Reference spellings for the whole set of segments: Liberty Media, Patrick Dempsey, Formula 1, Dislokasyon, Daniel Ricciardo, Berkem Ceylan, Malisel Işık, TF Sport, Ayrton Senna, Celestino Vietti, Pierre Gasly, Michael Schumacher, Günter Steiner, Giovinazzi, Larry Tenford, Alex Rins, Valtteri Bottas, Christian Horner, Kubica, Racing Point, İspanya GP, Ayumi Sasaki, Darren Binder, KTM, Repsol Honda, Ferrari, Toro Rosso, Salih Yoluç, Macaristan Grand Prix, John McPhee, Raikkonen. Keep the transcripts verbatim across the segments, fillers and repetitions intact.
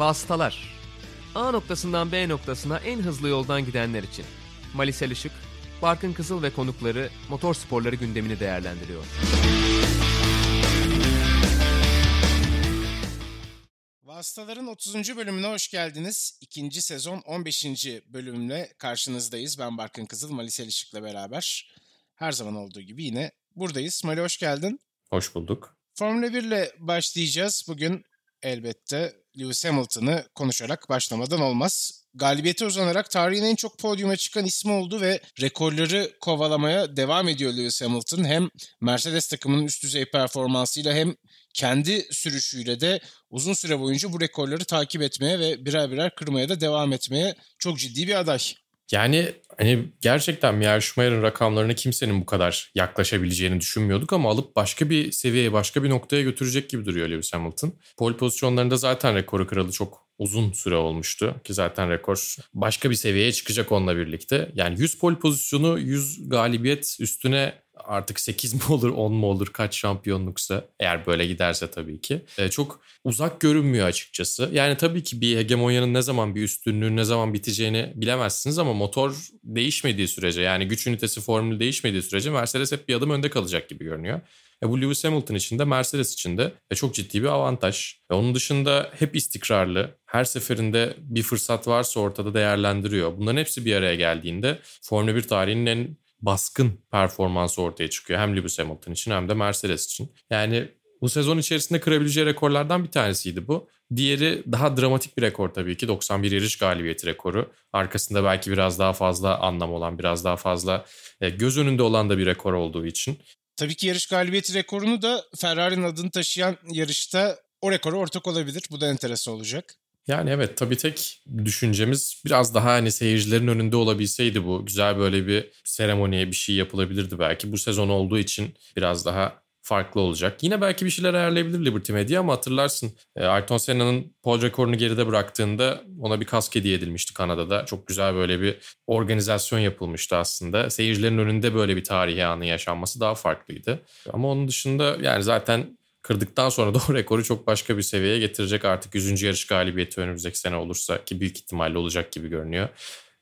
Vasıtalar. A noktasından B noktasına en hızlı yoldan gidenler için. Malisel Işık, Barkın Kızıl ve konukları motor sporları gündemini değerlendiriyor. Vasıtaların otuzuncu bölümüne hoş geldiniz. İkinci sezon on beşinci bölümle karşınızdayız. Ben Barkın Kızıl, Malisel Işık'la beraber her zaman olduğu gibi yine buradayız. Mali hoş geldin. Hoş bulduk. Formula bir ile başlayacağız. Bugün elbette Lewis Hamilton'ı konuşarak başlamadan olmaz. Galibiyete uzanarak tarihin en çok podyuma çıkan ismi oldu ve rekorları kovalamaya devam ediyor Lewis Hamilton. Hem Mercedes takımının üst düzey performansıyla hem kendi sürüşüyle de uzun süre boyunca bu rekorları takip etmeye ve birer birer kırmaya da devam etmeye çok ciddi bir aday. Yani hani gerçekten Michael Schumacher'ın rakamlarına kimsenin bu kadar yaklaşabileceğini düşünmüyorduk ama alıp başka bir seviyeye, başka bir noktaya götürecek gibi duruyor Lewis Hamilton. Pole pozisyonlarında zaten rekoru kralı çok uzun süre olmuştu ki zaten rekor başka bir seviyeye çıkacak onunla birlikte. Yani yüz pole pozisyonu, yüz galibiyet üstüne artık sekiz mi olur, on mu olur, kaç şampiyonluksa eğer böyle giderse tabii ki. E, çok uzak görünmüyor açıkçası. Yani tabii ki bir hegemonyanın ne zaman bir üstünlüğün ne zaman biteceğini bilemezsiniz ama motor değişmediği sürece, yani güç ünitesi formülü değişmediği sürece Mercedes hep bir adım önde kalacak gibi görünüyor. E, bu Lewis Hamilton için de Mercedes için de e, çok ciddi bir avantaj. E, onun dışında hep istikrarlı, her seferinde bir fırsat varsa ortada değerlendiriyor. Bunların hepsi bir araya geldiğinde Formula bir tarihinin en baskın performansı ortaya çıkıyor. Hem Lewis Hamilton için hem de Mercedes için. Yani bu sezon içerisinde kırabileceği rekorlardan bir tanesiydi bu. Diğeri daha dramatik bir rekor tabii ki. doksan bir yarış galibiyeti rekoru. Arkasında belki biraz daha fazla anlam olan, biraz daha fazla göz önünde olan da bir rekor olduğu için. Tabii ki yarış galibiyeti rekorunu da Ferrari'nin adını taşıyan yarışta o rekora ortak olabilir. Bu da enteresan olacak. Yani evet, tabii tek düşüncemiz biraz daha hani seyircilerin önünde olabilseydi bu. Güzel böyle bir seremoniye bir şey yapılabilirdi belki. Bu sezon olduğu için biraz daha farklı olacak. Yine belki bir şeyler ayarlayabilir Liberty Media ama hatırlarsın Ayrton Senna'nın pole rekorunu geride bıraktığında ona bir kask hediye edilmişti Kanada'da. Çok güzel böyle bir organizasyon yapılmıştı aslında. Seyircilerin önünde böyle bir tarihi anın yaşanması daha farklıydı. Ama onun dışında yani zaten kırdıktan sonra da o rekoru çok başka bir seviyeye getirecek. Artık yüzüncü yarış galibiyeti önümüzdeki sene olursa ki büyük ihtimalle olacak gibi görünüyor.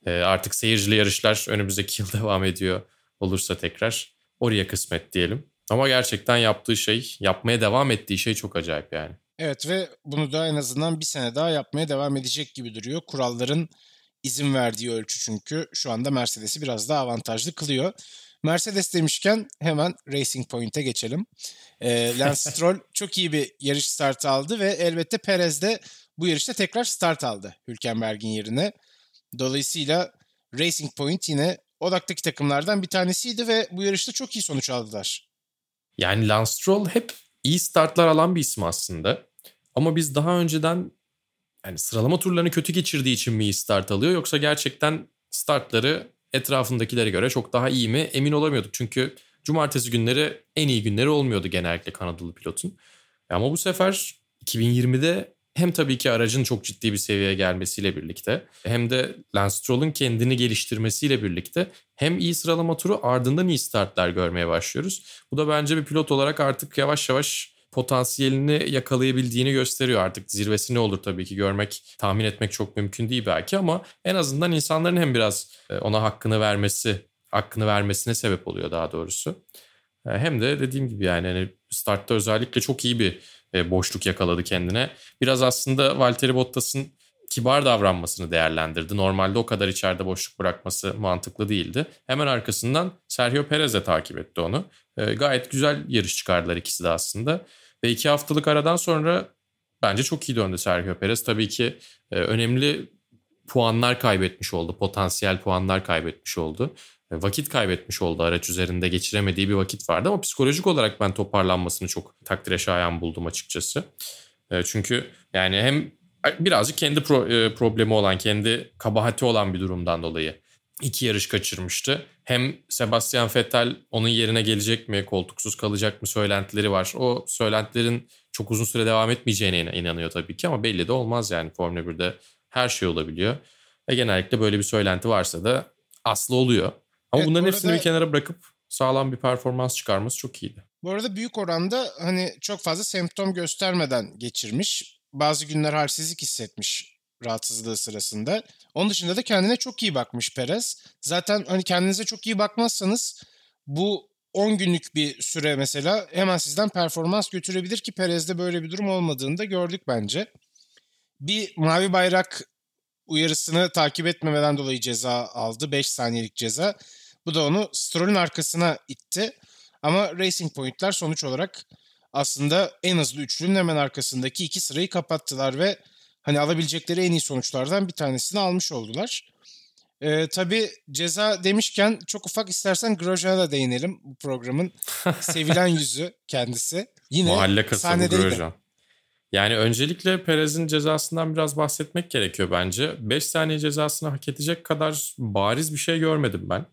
E, artık seyircili yarışlar önümüzdeki yıl devam ediyor olursa tekrar oraya kısmet diyelim. Ama gerçekten yaptığı şey, yapmaya devam ettiği şey çok acayip yani. Evet ve bunu da en azından bir sene daha yapmaya devam edecek gibi duruyor. Kuralların izin verdiği ölçü çünkü şu anda Mercedes'i biraz daha avantajlı kılıyor. Mercedes demişken hemen Racing Point'e geçelim. E, Lance Stroll çok iyi bir yarış startı aldı ve elbette Perez de bu yarışta tekrar start aldı Hülkenberg'in yerine. Dolayısıyla Racing Point yine odaktaki takımlardan bir tanesiydi ve bu yarışta çok iyi sonuç aldılar. Yani Lance Stroll hep iyi startlar alan bir isim aslında. Ama biz daha önceden yani sıralama turlarını kötü geçirdiği için mi iyi start alıyor yoksa gerçekten startları etrafındakilere göre çok daha iyi mi emin olamıyorduk. Çünkü cumartesi günleri en iyi günleri olmuyordu genellikle Kanadalı pilotun. Ama bu sefer iki bin yirmide hem tabii ki aracın çok ciddi bir seviyeye gelmesiyle birlikte hem de Lance Stroll'un kendini geliştirmesiyle birlikte hem iyi sıralama turu ardından iyi startlar görmeye başlıyoruz. Bu da bence bir pilot olarak artık yavaş yavaş potansiyelini yakalayabildiğini gösteriyor artık. Zirvesi ne olur tabii ki görmek, tahmin etmek çok mümkün değil belki ama en azından insanların hem biraz ona hakkını vermesi, hakkını vermesine sebep oluyor daha doğrusu. Hem de dediğim gibi yani startta özellikle çok iyi bir boşluk yakaladı kendine. Biraz aslında Valtteri Bottas'ın kibar davranmasını değerlendirdi. Normalde o kadar içeride boşluk bırakması mantıklı değildi. Hemen arkasından Sergio Perez de takip etti onu. E, gayet güzel yarış çıkardılar ikisi de aslında. Ve iki haftalık aradan sonra bence çok iyi döndü Sergio Perez. Tabii ki e, önemli puanlar kaybetmiş oldu. Potansiyel puanlar kaybetmiş oldu. E, vakit kaybetmiş oldu. Araç üzerinde geçiremediği bir vakit vardı. Ama psikolojik olarak ben toparlanmasını çok takdire şayan buldum açıkçası. E, çünkü yani hem birazcık kendi pro- problemi olan, kendi kabahati olan bir durumdan dolayı iki yarış kaçırmıştı. Hem Sebastian Vettel onun yerine gelecek mi, koltuksuz kalacak mı söylentileri var. O söylentilerin çok uzun süre devam etmeyeceğine inanıyor tabii ki ama belli de olmaz yani Formula birde her şey olabiliyor. Ve genellikle böyle bir söylenti varsa da aslı oluyor. Ama evet, bunların bu arada hepsini bir kenara bırakıp sağlam bir performans çıkarması çok iyiydi. Bu arada büyük oranda hani çok fazla semptom göstermeden geçirmiş. bazı günler halsizlik hissetmiş rahatsızlığı sırasında. Onun dışında da kendine çok iyi bakmış Perez. Zaten hani kendinize çok iyi bakmazsanız bu on günlük bir süre mesela hemen sizden performans götürebilir ki Perez'de böyle bir durum olmadığını da gördük bence. Bir mavi bayrak uyarısını takip etmemeden dolayı ceza aldı. beş saniyelik ceza. Bu da onu Stroll'ün arkasına itti. Ama Racing Point'ler sonuç olarak aslında en hızlı üçlünün hemen arkasındaki iki sırayı kapattılar ve hani alabilecekleri en iyi sonuçlardan bir tanesini almış oldular. Ee, tabii ceza demişken çok ufak istersen Grosjean'a da değinelim. Bu programın sevilen yüzü kendisi. Yine mahalle kasabı Grosjean. Yani öncelikle Perez'in cezasından biraz bahsetmek gerekiyor bence. beş saniye cezasını hak edecek kadar bariz bir şey görmedim ben.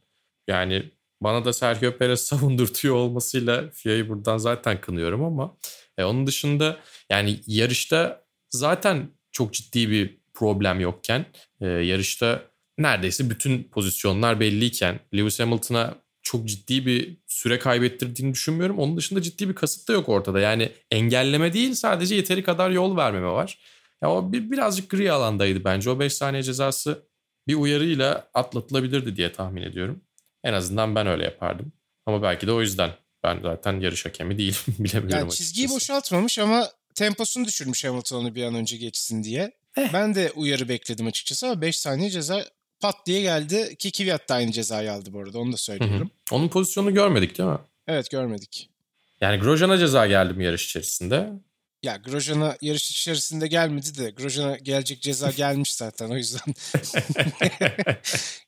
Yani bana da Sergio Perez savundurtuyor olmasıyla F I A'yı buradan zaten kınıyorum ama e, onun dışında yani yarışta zaten çok ciddi bir problem yokken e, yarışta neredeyse bütün pozisyonlar belliyken Lewis Hamilton'a çok ciddi bir süre kaybettirdiğini düşünmüyorum. Onun dışında ciddi bir kasıt da yok ortada. Yani engelleme değil, sadece yeteri kadar yol vermeme var. Ya o bir, birazcık gri alandaydı bence. O beş saniye cezası bir uyarıyla atlatılabilirdi diye tahmin ediyorum. En azından ben öyle yapardım. Ama belki de o yüzden. Ben zaten yarış hakemi değilim. Bilemiyorum yani çizgiyi açıkçası. Boşaltmamış ama temposunu düşürmüş Hamilton'u bir an önce geçsin diye. Heh. Ben de uyarı bekledim açıkçası ama beş saniye ceza pat diye geldi ki Kvyat da aynı cezayı aldı bu arada. Onu da söylüyorum. Hı hı. Onun pozisyonunu görmedik değil mi? Evet, görmedik. Yani Grosjean'a ceza geldi mi yarış içerisinde? Ya Grosjean'a yarış içerisinde gelmedi de Grosjean'a gelecek ceza gelmiş zaten, o yüzden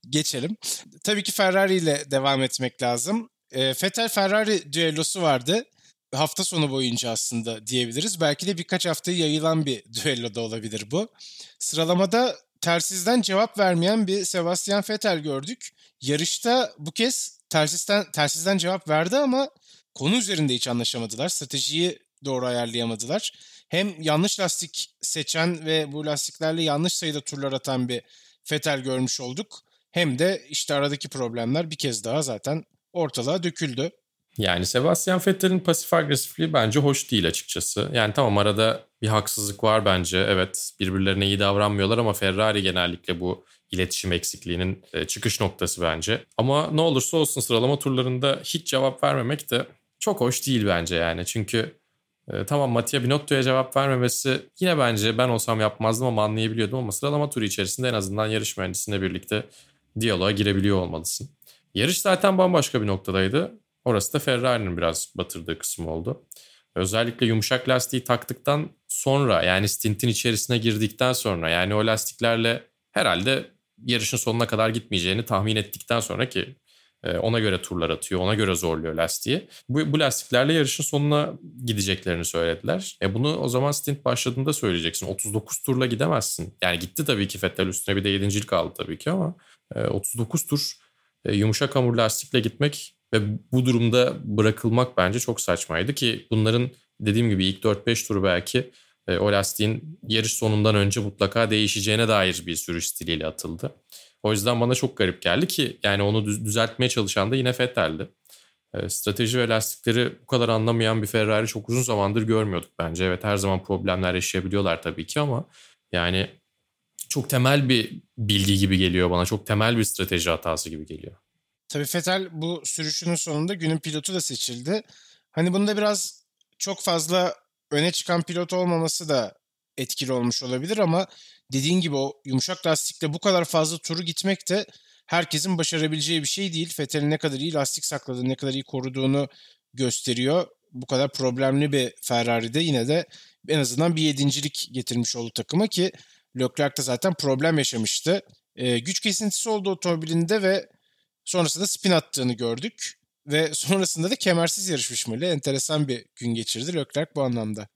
geçelim. Tabii ki Ferrari ile devam etmek lazım. E, Vettel Ferrari düellosu vardı. Hafta sonu boyunca aslında diyebiliriz. Belki de birkaç haftaya yayılan bir düello da olabilir bu. Sıralamada tersizden cevap vermeyen bir Sebastian Vettel gördük. Yarışta bu kez tersizden, tersizden cevap verdi ama konu üzerinde hiç anlaşamadılar. Stratejiyi doğru ayarlayamadılar. Hem yanlış lastik seçen ve bu lastiklerle yanlış sayıda turlar atan bir Vettel görmüş olduk. Hem de işte aradaki problemler bir kez daha zaten ortalığa döküldü. Yani Sebastian Vettel'in pasif agresifliği bence hoş değil açıkçası. Yani tamam, arada bir haksızlık var bence. Evet, birbirlerine iyi davranmıyorlar ama Ferrari genellikle bu iletişim eksikliğinin çıkış noktası bence. Ama ne olursa olsun sıralama turlarında hiç cevap vermemek de çok hoş değil bence yani. Çünkü e, tamam, Mattia Binotto'ya cevap vermemesi yine bence ben olsam yapmazdım ama anlayabiliyordum. Ama sıralama turu içerisinde en azından yarış mühendisiyle birlikte diyaloğa girebiliyor olmalısın. Yarış zaten bambaşka bir noktadaydı. Orası da Ferrari'nin biraz batırdığı kısım oldu. Özellikle yumuşak lastiği taktıktan sonra, yani stintin içerisine girdikten sonra, yani o lastiklerle herhalde yarışın sonuna kadar gitmeyeceğini tahmin ettikten sonra ki ona göre turlar atıyor, ona göre zorluyor lastiği. Bu, bu lastiklerle yarışın sonuna gideceklerini söylediler. E bunu o zaman stint başladığında söyleyeceksin. otuz dokuz turla gidemezsin. Yani gitti tabii ki Vettel, üstüne bir de yedincilik aldı tabii ki ama otuz dokuz tur yumuşak hamur lastikle gitmek ve bu durumda bırakılmak bence çok saçmaydı ki bunların dediğim gibi ilk dört beş turu belki e, o lastiğin yarış sonundan önce mutlaka değişeceğine dair bir sürüş stiliyle atıldı. O yüzden bana çok garip geldi ki yani onu düz- düzeltmeye çalışan da yine Vettel'di. E, strateji ve lastikleri bu kadar anlamayan bir Ferrari çok uzun zamandır görmüyorduk bence. Evet, her zaman problemler yaşayabiliyorlar tabii ki ama yani çok temel bir bilgi gibi geliyor bana. Çok temel bir strateji hatası gibi geliyor. Tabii Vettel bu sürüşünün sonunda günün pilotu da seçildi. Hani bunda biraz çok fazla öne çıkan pilot olmaması da etkili olmuş olabilir ama dediğin gibi o yumuşak lastikle bu kadar fazla turu gitmek de herkesin başarabileceği bir şey değil. Vettel'in ne kadar iyi lastik sakladığını, ne kadar iyi koruduğunu gösteriyor. Bu kadar problemli bir Ferrari'de yine de en azından bir yedincilik getirmiş oldu takıma ki Leclerc de zaten problem yaşamıştı. Ee, güç kesintisi oldu otomobilinde ve sonrasında spin attığını gördük ve sonrasında da kemersiz yarışmış mıydı? Enteresan bir gün geçirdi Leclerc bu anlamda.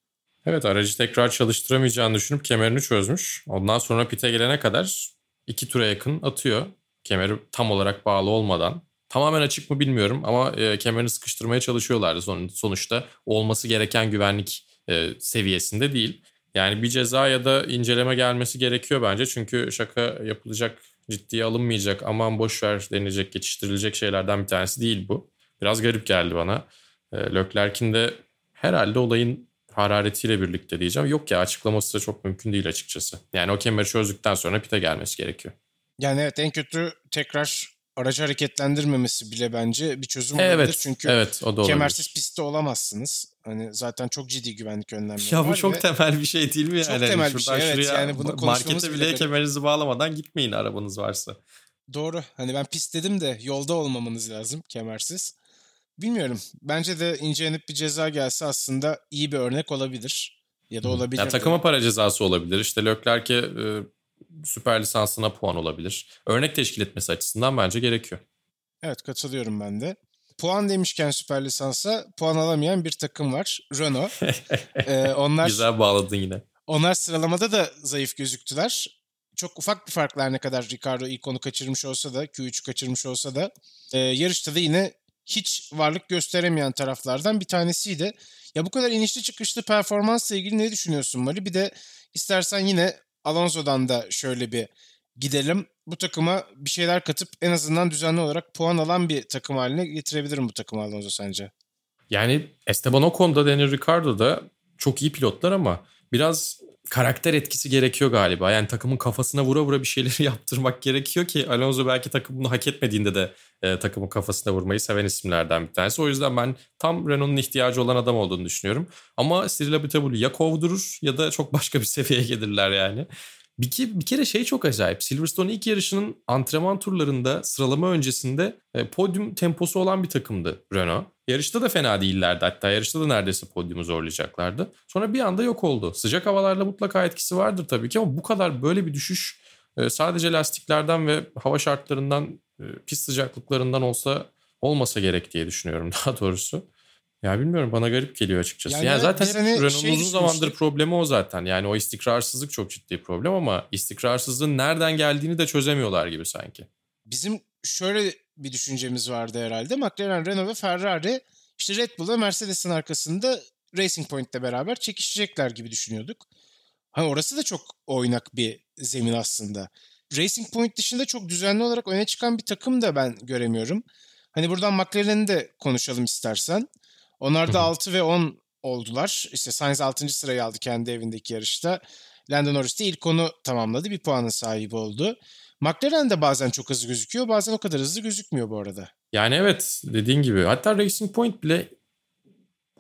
Evet, aracı tekrar çalıştıramayacağını düşünüp kemerini çözmüş. Ondan sonra pite gelene kadar iki tura yakın atıyor. Kemeri tam olarak bağlı olmadan. Tamamen açık mı bilmiyorum ama e, kemerini sıkıştırmaya çalışıyorlardı. Son, sonuçta olması gereken güvenlik e, seviyesinde değil. Yani bir ceza ya da inceleme gelmesi gerekiyor bence. Çünkü şaka yapılacak, ciddiye alınmayacak, aman boşver denilecek, geçiştirilecek şeylerden bir tanesi değil bu. Biraz garip geldi bana. E, Leclerc'in de herhalde olayın hararetiyle birlikte diyeceğim. Yok ya, açıklaması da çok mümkün değil açıkçası. Yani o kemeri çözdükten sonra pite gelmesi gerekiyor. Yani evet, en kötü tekrar aracı hareketlendirmemesi bile bence bir çözüm olabilir. Evet, çünkü evet, kemersiz pistte olamazsınız. Hani zaten çok ciddi güvenlik önlemleri var. Ya bu çok temel bir şey değil mi yani? Çok temel bir şey, evet. Yani bunu konuşmamız bile, bile kemerinizi bağlamadan gitmeyin arabanız varsa. Doğru. Hani ben pist dedim de yolda olmamanız lazım kemersiz. Bilmiyorum. Bence de incelenip bir ceza gelse aslında iyi bir örnek olabilir. Ya da olabilir. Ya takıma para cezası olabilir. İşte Leclerc'e e, süper lisansına puan olabilir. Örnek teşkil etmesi açısından bence gerekiyor. Evet, katılıyorum ben de. Puan demişken süper lisansa puan alamayan bir takım var. Renault. ee, onlar, güzel bağladın yine. Onlar sıralamada da zayıf gözüktüler. Çok ufak bir farklar ne kadar Ricardo ilk onu kaçırmış olsa da, Q üçü kaçırmış olsa da e, yarışta da yine hiç varlık gösteremeyen taraflardan bir tanesiydi. Ya bu kadar inişli çıkışlı performansla ilgili ne düşünüyorsun Mari? Bir de istersen yine Alonso'dan da şöyle bir gidelim. Bu takıma bir şeyler katıp en azından düzenli olarak puan alan bir takım haline getirebilirim bu takımı Alonso sence? Yani Esteban Ocon'da, Daniel Ricciardo'da çok iyi pilotlar ama biraz karakter etkisi gerekiyor galiba. Yani takımın kafasına vura vura bir şeyleri yaptırmak gerekiyor ki Alonso belki takım bunu hak etmediğinde de e, takımın kafasına vurmayı seven isimlerden bir tanesi. O yüzden ben tam Renault'un ihtiyacı olan adam olduğunu düşünüyorum. Ama Cyril Abitabul'u ya kovdurur ya da çok başka bir seviyeye gelirler yani. Bir, bir kere şey çok acayip. Silverstone ilk yarışının antrenman turlarında sıralama öncesinde e, podyum temposu olan bir takımdı Renault. Yarışta da fena değillerdi, hatta yarışta da neredeyse podyumu zorlayacaklardı. Sonra bir anda yok oldu. Sıcak havalarla mutlaka etkisi vardır tabii ki ama bu kadar böyle bir düşüş e, sadece lastiklerden ve hava şartlarından, e, pist sıcaklıklarından olsa olmasa gerek diye düşünüyorum daha doğrusu. Ya bilmiyorum, bana garip geliyor açıkçası. Yani, yani zaten hani Renault'un şey uzun zamandır problemi o zaten. Yani o istikrarsızlık çok ciddi problem ama istikrarsızlığın nereden geldiğini de çözemiyorlar gibi sanki. Bizim şöyle bir düşüncemiz vardı herhalde. McLaren, Renault ve Ferrari işte Red Bull ve Mercedes'in arkasında Racing Point'le beraber çekişecekler gibi düşünüyorduk. Hani orası da çok oynak bir zemin aslında. Racing Point dışında çok düzenli olarak öne çıkan bir takım da ben göremiyorum. Hani buradan McLaren'i de konuşalım istersen. Onlar da altı ve on oldular. İşte Sainz altıncı sırayı aldı kendi evindeki yarışta. Lando Norris de ilk onu tamamladı. Bir puanın sahibi oldu. McLaren de bazen çok hızlı gözüküyor. Bazen o kadar hızlı gözükmüyor bu arada. Yani evet, dediğin gibi. Hatta Racing Point bile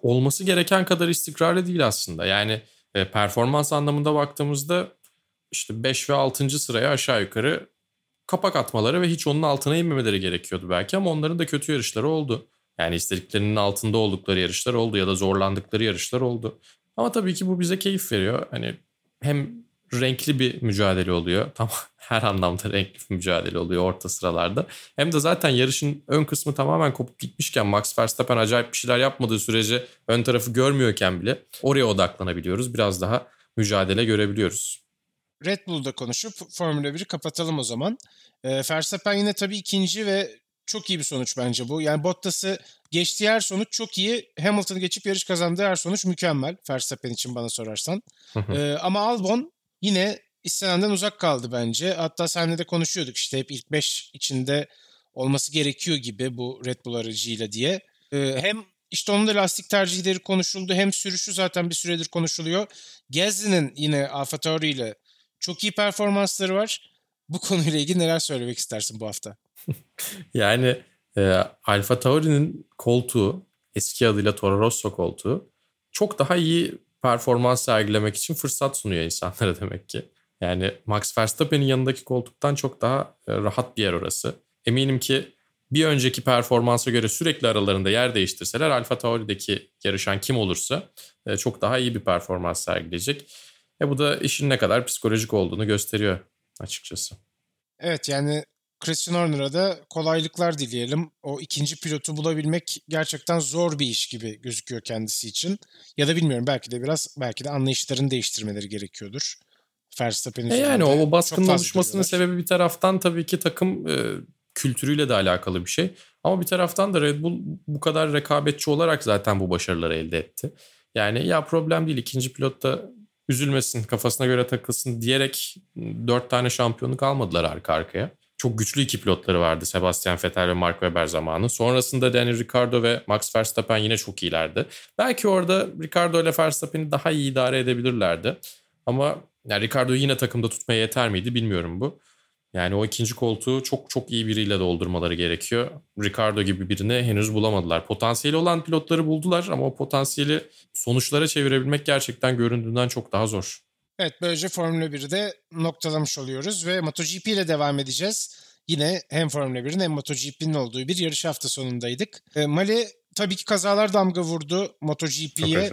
olması gereken kadar istikrarlı değil aslında. Yani e, performans anlamında baktığımızda işte beş ve altıncı sıraya aşağı yukarı kapak atmaları ve hiç onun altına inmemeleri gerekiyordu belki. Ama onların da kötü yarışları oldu. Yani istediklerinin altında oldukları yarışlar oldu ya da zorlandıkları yarışlar oldu. Ama tabii ki bu bize keyif veriyor. Hani hem renkli bir mücadele oluyor. Tam her anlamda renkli bir mücadele oluyor orta sıralarda. Hem de zaten yarışın ön kısmı tamamen kopup gitmişken Max Verstappen acayip bir şeyler yapmadığı sürece ön tarafı görmüyorken bile oraya odaklanabiliyoruz. Biraz daha mücadele görebiliyoruz. Red Bull'da konuşup Formula biri kapatalım o zaman. Ee, Verstappen yine tabii ikinci ve çok iyi bir sonuç bence bu. Yani Bottas'ı geçtiği her sonuç çok iyi. Hamilton'ı geçip yarış kazandığı her sonuç mükemmel. Verstappen için bana sorarsan. ee, ama Albon yine istenenden uzak kaldı bence. Hatta seninle de konuşuyorduk işte hep ilk beş içinde olması gerekiyor gibi bu Red Bull aracıyla diye. Ee, hem işte onun da lastik tercihleri konuşuldu. Hem sürüşü zaten bir süredir konuşuluyor. Gasly'nin yine AlphaTauri ile çok iyi performansları var. Bu konuyla ilgili neler söylemek istersin bu hafta? Yani e, AlphaTauri'nin koltuğu, eski adıyla Toro Rosso koltuğu, çok daha iyi performans sergilemek için fırsat sunuyor insanlara demek ki. Yani Max Verstappen'in yanındaki koltuktan çok daha e, rahat bir yer orası. Eminim ki bir önceki performansa göre sürekli aralarında yer değiştirseler AlphaTauri'deki yarışan kim olursa e, çok daha iyi bir performans sergileyecek. E, bu da işin ne kadar psikolojik olduğunu gösteriyor açıkçası. Evet, yani Christian Horner'a da kolaylıklar dileyelim. O ikinci pilotu bulabilmek gerçekten zor bir iş gibi gözüküyor kendisi için. Ya da bilmiyorum, belki de biraz belki de anlayışlarını değiştirmeleri gerekiyordur. Verstappen'in e yani o baskının oluşmasının sebebi bir taraftan tabii ki takım e, kültürüyle de alakalı bir şey. Ama bir taraftan da Red Bull bu kadar rekabetçi olarak zaten bu başarıları elde etti. Yani ya problem değil, ikinci pilot da üzülmesin, kafasına göre takılsın diyerek dört tane şampiyonluk almadılar arka arkaya. çok güçlü iki pilotları vardı. Sebastian Vettel ve Mark Webber zamanı. Sonrasında Daniel Ricciardo ve Max Verstappen yine çok iyilerdi. Belki orada Ricciardo ile Verstappen'i daha iyi idare edebilirlerdi. Ama yani Ricciardo'yu yine takımda tutmaya yeter miydi bilmiyorum bu. Yani o ikinci koltuğu çok çok iyi biriyle doldurmaları gerekiyor. Ricciardo gibi birini henüz bulamadılar. Potansiyeli olan pilotları buldular ama o potansiyeli sonuçlara çevirebilmek gerçekten göründüğünden çok daha zor. Evet, böylece Formula birde noktalamış oluyoruz ve MotoGP ile devam edeceğiz. Yine hem Formula birin hem MotoGP'nin olduğu bir yarış hafta sonundaydık. E, Mali, tabii ki kazalar damga vurdu MotoGP'ye.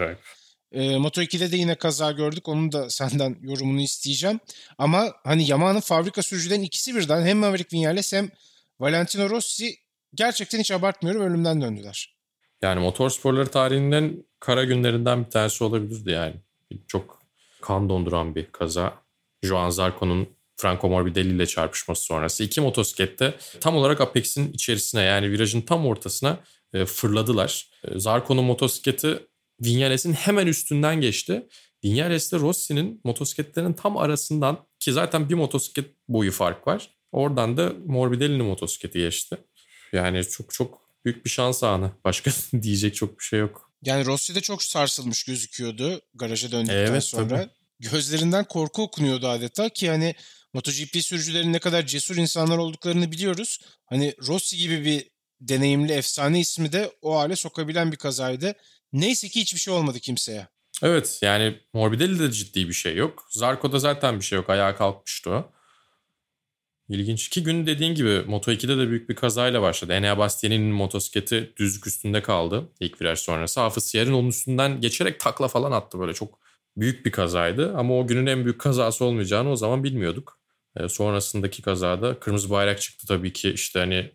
E, Moto iki'de de yine kaza gördük. Onun da senden yorumunu isteyeceğim. Ama hani Yamaha'nın fabrika sürücülerin ikisi birden hem Maverick Vinales hem Valentino Rossi gerçekten hiç abartmıyorum ölümden döndüler. Yani motorsporları tarihinin kara günlerinden bir tanesi olabilirdi yani. Çok kan donduran bir kaza. Juan Zarco'nun Franco Morbidelli ile çarpışması sonrası iki motosiklette tam olarak Apex'in içerisine, yani virajın tam ortasına fırladılar. Zarco'nun motosikleti Vinales'in hemen üstünden geçti. Vinales ile Rossi'nin motosikletlerinin tam arasından, ki zaten bir motosiklet boyu fark var, oradan da Morbidelli'nin motosikleti geçti. Yani çok çok büyük bir şans anı. Başka diyecek çok bir şey yok. Yani Rossi de çok sarsılmış gözüküyordu garaja döndükten evet, sonra. Tabii. Gözlerinden korku okunuyordu adeta ki hani MotoGP sürücülerin ne kadar cesur insanlar olduklarını biliyoruz. Hani Rossi gibi bir deneyimli efsane ismi de o hale sokabilen bir kazaydı. Neyse ki hiçbir şey olmadı kimseye. Evet, yani Morbidelli'de ciddi bir şey yok. Zarco'da zaten bir şey yok. Ayağa kalkmıştı o. İlginç. İki gün dediğin gibi Moto iki'de de büyük bir kazayla başladı. Enea Bastiani'nin motosikleti düzlük üstünde kaldı ilk viraj sonrası. Hafız Siyer'in onun üstünden geçerek takla falan attı, böyle çok büyük bir kazaydı. Ama o günün en büyük kazası olmayacağını o zaman bilmiyorduk. E, sonrasındaki kazada kırmızı bayrak çıktı tabii ki, işte hani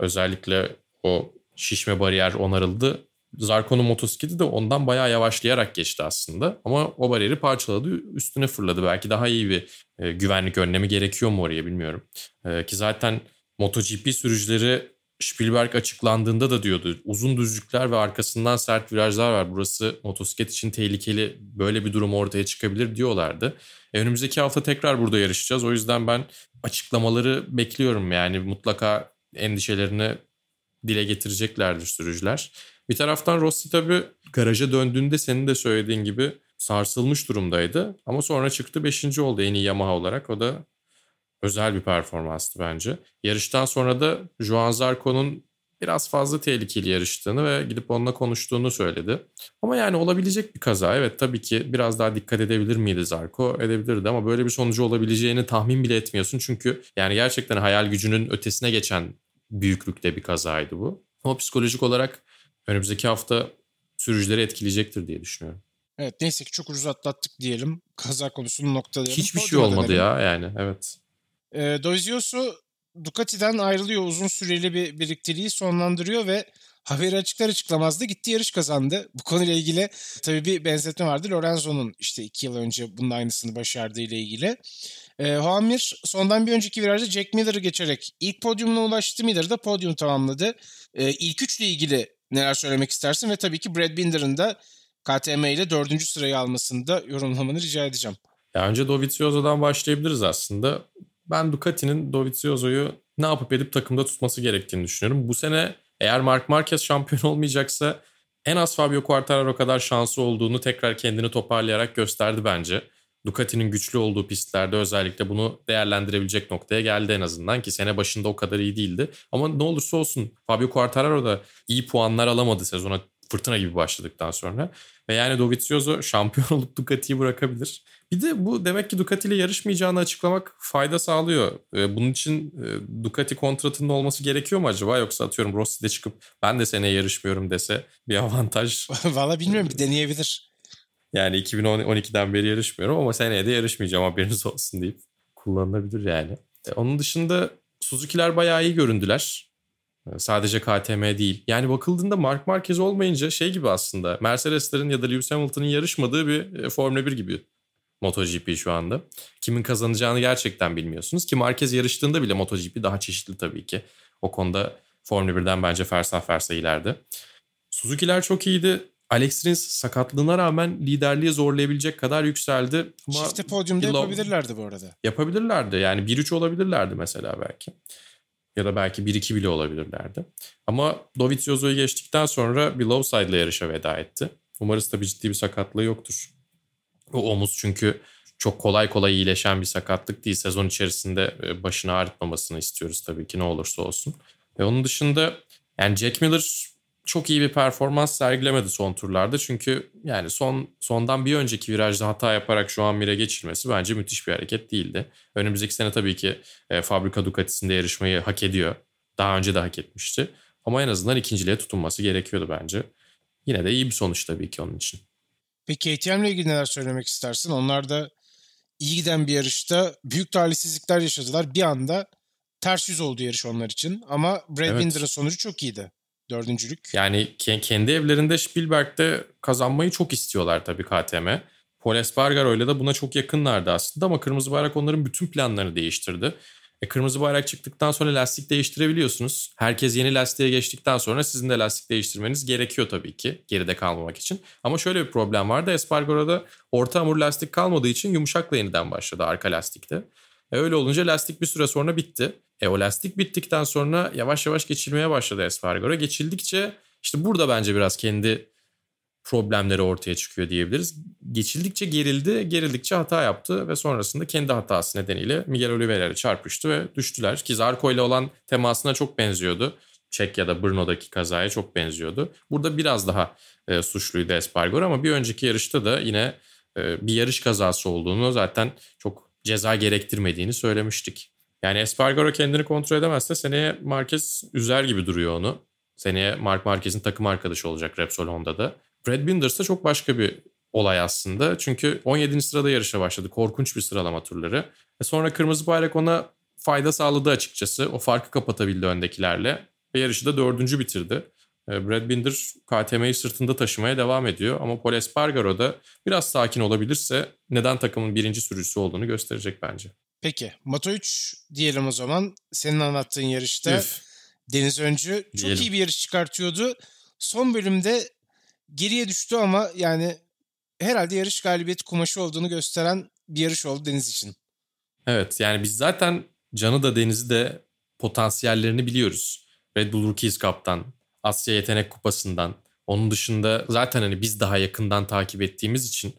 özellikle o şişme bariyer onarıldı. Zarco'nun motosikleti de ondan bayağı yavaşlayarak geçti aslında. Ama o bariyeri parçaladı, üstüne fırladı. Belki daha iyi bir e, güvenlik önlemi gerekiyor mu oraya bilmiyorum. E, ki zaten MotoGP sürücüleri Spielberg açıklandığında da diyordu. Uzun düzlükler ve arkasından sert virajlar var. Burası motosiklet için tehlikeli. Böyle bir durum ortaya çıkabilir diyorlardı. E, önümüzdeki hafta tekrar burada yarışacağız. O yüzden ben açıklamaları bekliyorum. Yani mutlaka endişelerini dile getireceklerdir sürücüler. Bir taraftan Rossi tabii garaja döndüğünde senin de söylediğin gibi sarsılmış durumdaydı. Ama sonra çıktı beşinci oldu en iyi Yamaha olarak. O da özel bir performanstı bence. Yarıştan sonra da Juan Zarco'nun biraz fazla tehlikeli yarıştığını ve gidip onunla konuştuğunu söyledi. Ama yani olabilecek bir kaza. Evet, tabii ki biraz daha dikkat edebilir miydi Zarco? Edebilirdi ama böyle bir sonucu olabileceğini tahmin bile etmiyorsun. Çünkü yani gerçekten hayal gücünün ötesine geçen büyüklükte bir kazaydı bu. Ama psikolojik olarak önümüzdeki hafta sürücüleri etkileyecektir diye düşünüyorum. Evet, neyse ki çok ucuz atlattık diyelim. Kaza konusunu noktalayalım. Hiçbir şey olmadı ya yani, evet. E, Dovizioso Ducati'den ayrılıyor. Uzun süreli bir birlikteliği sonlandırıyor ve haberi açıklar açıklamaz da gitti yarış kazandı. Bu konuyla ilgili tabii bir benzetme vardı. Lorenzo'nun işte iki yıl önce bunun aynısını başardığıyla ilgili. E, Juan Mir sondan bir önceki virajda Jack Miller'ı geçerek ilk podyumuna ulaştı. Miller de podyum tamamladı. E, ilk üçle ilgili neler söylemek istersin ve tabii ki Brad Binder'ın da K T M ile dördüncü sırayı almasını da yorumlamanı rica edeceğim. Ya önce Dovizioso'dan başlayabiliriz aslında. Ben Ducati'nin Dovizioso'yu ne yapıp edip takımda tutması gerektiğini düşünüyorum. Bu sene eğer Marc Marquez şampiyon olmayacaksa en az Fabio Quartararo kadar şansı olduğunu tekrar kendini toparlayarak gösterdi bence. Ducati'nin güçlü olduğu pistlerde özellikle bunu değerlendirebilecek noktaya geldi en azından, ki sene başında o kadar iyi değildi. Ama ne olursa olsun Fabio Quartararo da iyi puanlar alamadı sezona fırtına gibi başladıktan sonra. Ve yani Dovizioso şampiyon olup Ducati'yi bırakabilir. Bir de bu demek ki Ducati ile yarışmayacağını açıklamak fayda sağlıyor. Bunun için Ducati kontratının olması gerekiyor mu acaba? Yoksa atıyorum Rossi de çıkıp ben de seneye yarışmıyorum dese bir avantaj. Valla bilmiyorum, bir deneyebilir. Yani iki bin on iki'den beri yarışmıyorum ama seneye de yarışmayacağım haberiniz olsun deyip kullanılabilir yani. Onun dışında Suzuki'ler bayağı iyi göründüler. Sadece K T M değil. Yani bakıldığında Marc Marquez olmayınca şey gibi aslında, Mercedes'lerin ya da Lewis Hamilton'ın yarışmadığı bir Formula bir gibi MotoGP şu anda. Kimin kazanacağını gerçekten bilmiyorsunuz ki Marquez yarıştığında bile MotoGP daha çeşitli tabii ki. O konuda Formula birden bence fersah fersah ileride. Suzuki'ler çok iyiydi. Alex Rins sakatlığına rağmen liderliği zorlayabilecek kadar yükseldi. Ama çifte podyumda yıla... yapabilirlerdi bu arada. Yapabilirlerdi yani bir üç olabilirlerdi mesela belki. Ya da belki bir iki bile olabilirlerdi. Ama Dovizioso'yu geçtikten sonra bir Lowside ile yarışa veda etti. Umarız tabii ciddi bir sakatlığı yoktur. O omuz çünkü çok kolay kolay iyileşen bir sakatlık değil. Sezon içerisinde başını ağrıtmamasını istiyoruz tabii ki ne olursa olsun. Ve onun dışında yani Jack Miller çok iyi bir performans sergilemedi son turlarda. Çünkü yani son sondan bir önceki virajda hata yaparak şu an mire geçirmesi bence müthiş bir hareket değildi. Önümüzdeki sene tabii ki e, fabrika Ducati'sinde yarışmayı hak ediyor. Daha önce de hak etmişti. Ama en azından ikinciliğe tutunması gerekiyordu bence. Yine de iyi bir sonuç tabii ki onun için. Peki K T M ile ilgili neler söylemek istersin? Onlar da iyi giden bir yarışta büyük talihsizlikler yaşadılar. Bir anda ters yüz oldu yarış onlar için. Ama Brad evet. Binder'ın sonucu çok iyiydi. Dördüncülük. Yani kendi evlerinde Spielberg'de kazanmayı çok istiyorlar tabii K T M. Paul Espargaro ile de buna çok yakınlardı aslında ama kırmızı bayrak onların bütün planlarını değiştirdi. E, kırmızı bayrak çıktıktan sonra lastik değiştirebiliyorsunuz. Herkes yeni lastiğe geçtikten sonra sizin de lastik değiştirmeniz gerekiyor tabii ki geride kalmamak için. Ama şöyle bir problem vardı. Espargaro'da orta hamur lastik kalmadığı için yumuşakla yeniden başladı arka lastikte. E, öyle olunca lastik bir süre sonra bitti. E o lastik bittikten sonra yavaş yavaş geçilmeye başladı Espargaro. Geçildikçe işte burada bence biraz kendi problemleri ortaya çıkıyor diyebiliriz. Geçildikçe gerildi, gerildikçe hata yaptı ve sonrasında kendi hatası nedeniyle Miguel Oliveira'ya çarpıştı ve düştüler. Ki Zarco ile olan temasına çok benziyordu. Çek ya da Brno'daki kazaya çok benziyordu. Burada biraz daha e, suçluydu Espargaro ama bir önceki yarışta da yine e, bir yarış kazası olduğunu zaten çok ceza gerektirmediğini söylemiştik. Yani Espargaro kendini kontrol edemezse seneye Marquez üzer gibi duruyor onu. Seneye Marc Marquez'in takım arkadaşı olacak Repsol Honda'da. Brad Binder ise çok başka bir olay aslında. Çünkü on yedinci sırada yarışa başladı. Korkunç bir sıralama turları. E sonra kırmızı bayrak ona fayda sağladı açıkçası. O farkı kapatabildi öndekilerle. Ve yarışı da dördüncü bitirdi. E Brad Binder K T M'yi sırtında taşımaya devam ediyor. Ama Paul Espargaro da biraz sakin olabilirse neden takımın birinci sürücüsü olduğunu gösterecek bence. Peki Moto üç diyelim o zaman. Senin anlattığın yarışta Üf. Deniz Öncü çok diyelim. iyi bir yarış çıkartıyordu. Son bölümde geriye düştü ama yani herhalde yarış galibiyeti kumaşı olduğunu gösteren bir yarış oldu Deniz için. Evet yani biz zaten Can'ı da Deniz'i de potansiyellerini biliyoruz. Red Bull Rookies Cup'tan, Asya Yetenek Kupası'ndan. Onun dışında zaten hani biz daha yakından takip ettiğimiz için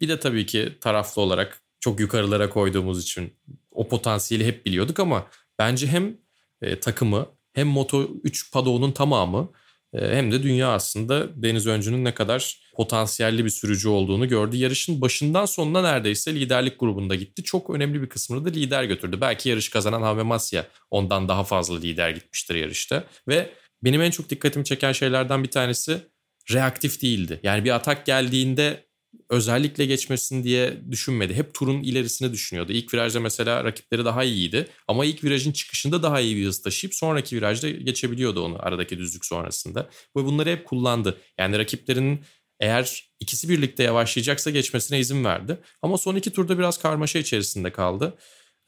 bir de tabii ki taraflı olarak çok yukarılara koyduğumuz için o potansiyeli hep biliyorduk ama bence hem e, takımı hem Moto üç padoğunun tamamı e, hem de dünya aslında Deniz Öncü'nün ne kadar potansiyelli bir sürücü olduğunu gördü. Yarışın başından sonuna neredeyse liderlik grubunda gitti. Çok önemli bir kısmını da lider götürdü. Belki yarış kazanan Jaime Masia ondan daha fazla lider gitmiştir yarışta. Ve benim en çok dikkatimi çeken şeylerden bir tanesi reaktif değildi. Yani bir atak geldiğinde özellikle geçmesin diye düşünmedi. Hep turun ilerisini düşünüyordu. İlk virajda mesela rakipleri daha iyiydi. Ama ilk virajın çıkışında daha iyi bir hız taşıyıp sonraki virajda geçebiliyordu onu aradaki düzlük sonrasında. Ve bunları hep kullandı. Yani rakiplerinin eğer ikisi birlikte yavaşlayacaksa geçmesine izin verdi. Ama son iki turda biraz karmaşa içerisinde kaldı.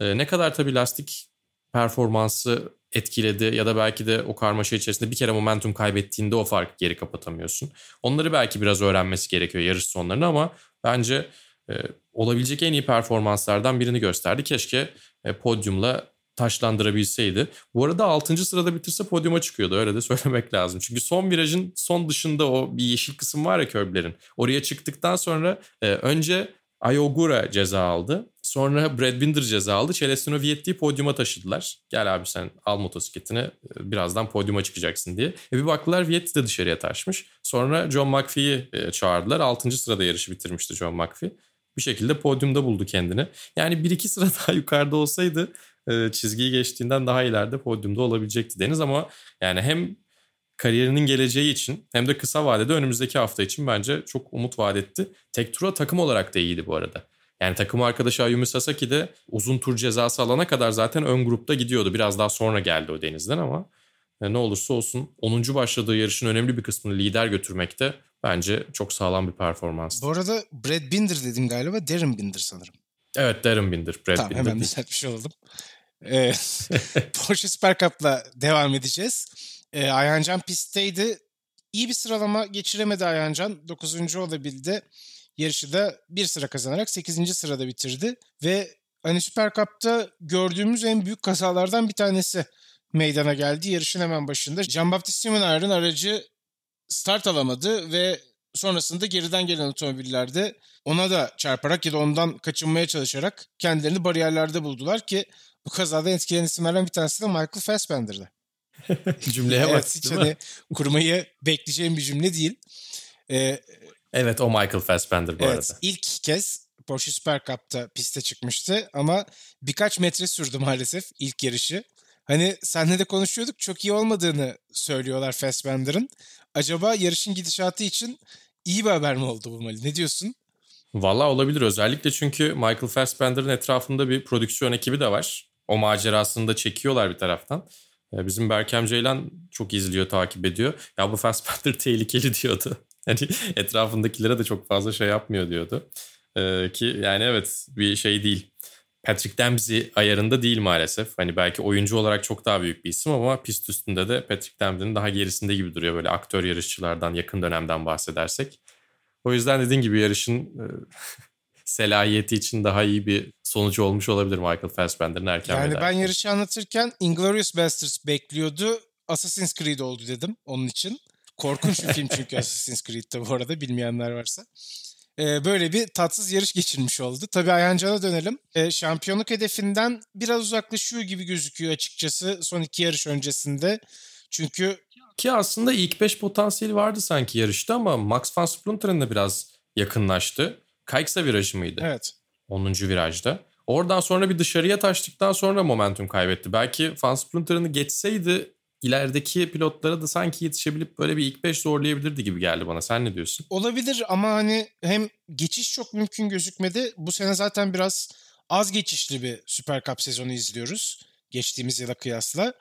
Ee, ne kadar tabii lastik performansı etkiledi ya da belki de o karmaşa içerisinde bir kere momentum kaybettiğinde o farkı geri kapatamıyorsun. Onları belki biraz öğrenmesi gerekiyor yarış sonlarını ama bence e, olabilecek en iyi performanslardan birini gösterdi. Keşke e, podyumla taşlandırabilseydi. Bu arada altıncı sırada bitirse podyuma çıkıyordu. Öyle de söylemek lazım. Çünkü son virajın son dışında o bir yeşil kısım var ya körblerin. Oraya çıktıktan sonra e, önce Ayogura ceza aldı. Sonra Brad Binder ceza aldı. Celestino Vietti'yi podyuma taşıdılar. Gel abi sen al motosikletini birazdan podyuma çıkacaksın diye. E bir baktılar Vietti de dışarıya taşmış. Sonra John McPhee'yi çağırdılar. altıncı sırada yarışı bitirmişti John McPhee. Bir şekilde podyumda buldu kendini. Yani bir iki sıra daha yukarıda olsaydı çizgiyi geçtiğinden daha ileride podyumda olabilecekti Deniz. Ama yani hem kariyerinin geleceği için hem de kısa vadede önümüzdeki hafta için bence çok umut vaat etti. Tek tura takım olarak da iyiydi bu arada. Yani takım arkadaşı Ayumi Sasaki de uzun tur cezası alana kadar zaten ön grupta gidiyordu. Biraz daha sonra geldi o Deniz'den ama ne olursa olsun onuncu başladığı yarışın önemli bir kısmını lider götürmekte bence çok sağlam bir performanstı. Bu arada Brad Binder dedim galiba, Darren Binder sanırım. Evet, Darren Binder. Brad tamam Binder hemen düzeltmiş oldum. Ee, Porsche Super Cup'la devam edeceğiz. Ee, Ayhancan pistteydi. İyi bir sıralama geçiremedi Ayhancan. dokuzuncu olabildi. Yarışı da bir sıra kazanarak sekizinci sırada bitirdi. Ve hani Süper Cup'ta gördüğümüz en büyük kazalardan bir tanesi meydana geldi. Yarışın hemen başında Jean-Baptiste Simonard'ın aracı start alamadı ve sonrasında geriden gelen otomobillerde ona da çarparak ya da ondan kaçınmaya çalışarak kendilerini bariyerlerde buldular ki bu kazada etkilenen isimlerden bir tanesi de Michael Fassbender'dı. Cümleye bak, hiç hani kurmayı bekleyeceğim bir cümle değil. Ee, evet, o Michael Fassbender bu evet, arada. İlk kez Porsche Super Cup'ta piste çıkmıştı ama birkaç metre sürdü maalesef ilk yarışı. Hani seninle de konuşuyorduk, çok iyi olmadığını söylüyorlar Fassbender'ın. Acaba yarışın gidişatı için iyi bir haber mi oldu bu Mali? Ne diyorsun? Valla olabilir, özellikle çünkü Michael Fassbender'ın etrafında bir prodüksiyon ekibi de var. O macerasını da çekiyorlar bir taraftan. Bizim Berkem Ceylan çok izliyor, takip ediyor. Ya bu Fassbender tehlikeli diyordu. Yani etrafındakilere de çok fazla şey yapmıyor diyordu. Ee, ki yani evet, bir şey değil. Patrick Dempsey ayarında değil maalesef. Hani belki oyuncu olarak çok daha büyük bir isim ama pist üstünde de Patrick Dempsey'nin daha gerisinde gibi duruyor. Böyle aktör yarışçılardan, yakın dönemden bahsedersek. O yüzden dediğin gibi yarışın e, selahiyeti için daha iyi bir sonucu olmuş olabilir Michael Fassbender'in erken veda. Yani ben yarışı anlatırken Inglourious Basterds bekliyordu, Assassin's Creed oldu dedim onun için. Korkunç bir film çünkü Assassin's Creed'de bu arada, bilmeyenler varsa. Ee, böyle bir tatsız yarış geçirmiş oldu. Tabii Ayhancan'a dönelim. Ee, şampiyonluk hedefinden biraz uzaklaşıyor gibi gözüküyor açıkçası son iki yarış öncesinde. Çünkü ki aslında ilk beş potansiyeli vardı sanki yarışta ama Max Verstappen'in de biraz yakınlaştı. Kayıksa virajı mıydı? Evet. onuncu virajda. Oradan sonra bir dışarıya taştıktan sonra momentum kaybetti. Belki Verstappen'ı geçseydi ilerideki pilotlara da sanki yetişebilip böyle bir ilk beş zorlayabilirdi gibi geldi bana. Sen ne diyorsun? Olabilir ama hani hem geçiş çok mümkün gözükmedi. Bu sene zaten biraz az geçişli bir Süper Cup sezonu izliyoruz geçtiğimiz yıla kıyasla.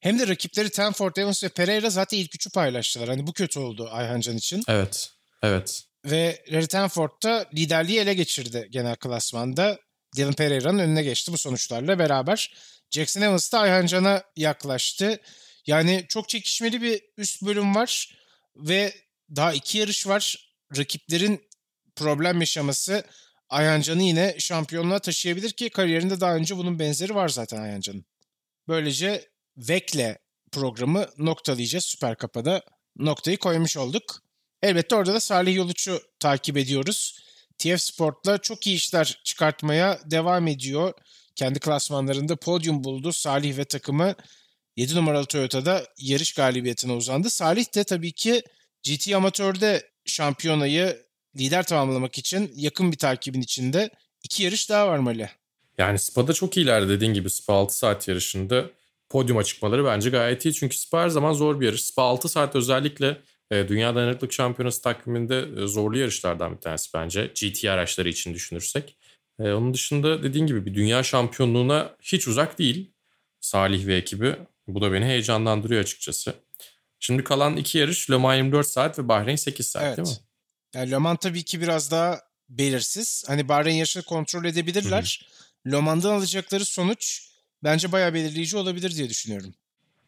Hem de rakipleri Tenford, Evans ve Pereira zaten ilk üçü paylaştılar. Hani bu kötü oldu Ayhancan için. Evet, evet. Ve Larry Tenford da liderliği ele geçirdi genel klasmanda. Dylan Pereira'nın önüne geçti bu sonuçlarla beraber. Jackson Evans da Ayhancan'a yaklaştı. Yani çok çekişmeli bir üst bölüm var ve daha iki yarış var. Rakiplerin problem yaşaması Ayhancan'ı yine şampiyonluğa taşıyabilir ki kariyerinde daha önce bunun benzeri var zaten Ayhancan'ın. Böylece Vek'le programı noktalayacağız. Süper Cup'da noktayı koymuş olduk. Elbette orada da Salih Yoluç'u takip ediyoruz. T F Sport'la çok iyi işler çıkartmaya devam ediyor. Kendi klasmanlarında podyum buldu. Salih ve takımı yedi numaralı Toyota'da yarış galibiyetine uzandı. Salih de tabii ki G T Amatör'de şampiyonayı lider tamamlamak için yakın bir takibin içinde. İki yarış daha var Mali. Yani Spa'da çok iyiler dediğin gibi. Spa altı saat yarışında podyuma çıkmaları bence gayet iyi. Çünkü Spa her zaman zor bir yarış. Spa altı saat özellikle Dünya Dayanıklılık Şampiyonası takviminde zorlu yarışlardan bir tanesi bence. G T araçları için düşünürsek. Onun dışında dediğin gibi bir dünya şampiyonluğuna hiç uzak değil Salih ve ekibi. Bu da beni heyecanlandırıyor açıkçası. Şimdi kalan iki yarış Le Mans yirmi dört saat ve Bahreyn sekiz saat, evet, değil mi? Yani Le Mans tabii ki biraz daha belirsiz. Hani Bahreyn yarışını kontrol edebilirler. Hı-hı. Le Mans'dan alacakları sonuç bence bayağı belirleyici olabilir diye düşünüyorum.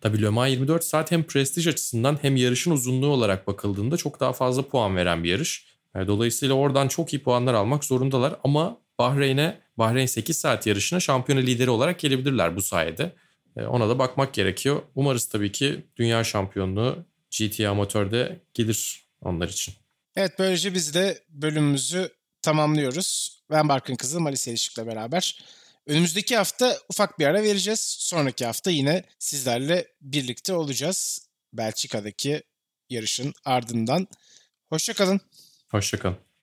Tabii Le Mans yirmi dört saat hem prestij açısından hem yarışın uzunluğu olarak bakıldığında çok daha fazla puan veren bir yarış. Dolayısıyla oradan çok iyi puanlar almak zorundalar ama Bahreyn'e, Bahreyn sekiz saat yarışına şampiyona lideri olarak gelebilirler bu sayede. Ona da bakmak gerekiyor. Umarız tabii ki dünya şampiyonluğu G T Amatör'de gelir onlar için. Evet, böylece biz de bölümümüzü tamamlıyoruz. Ben Barkın Kızıl, Mali Selişik'le beraber. Önümüzdeki hafta ufak bir ara vereceğiz. Sonraki hafta yine sizlerle birlikte olacağız. Belçika'daki yarışın ardından. Hoşça kalın. Hoşça kalın.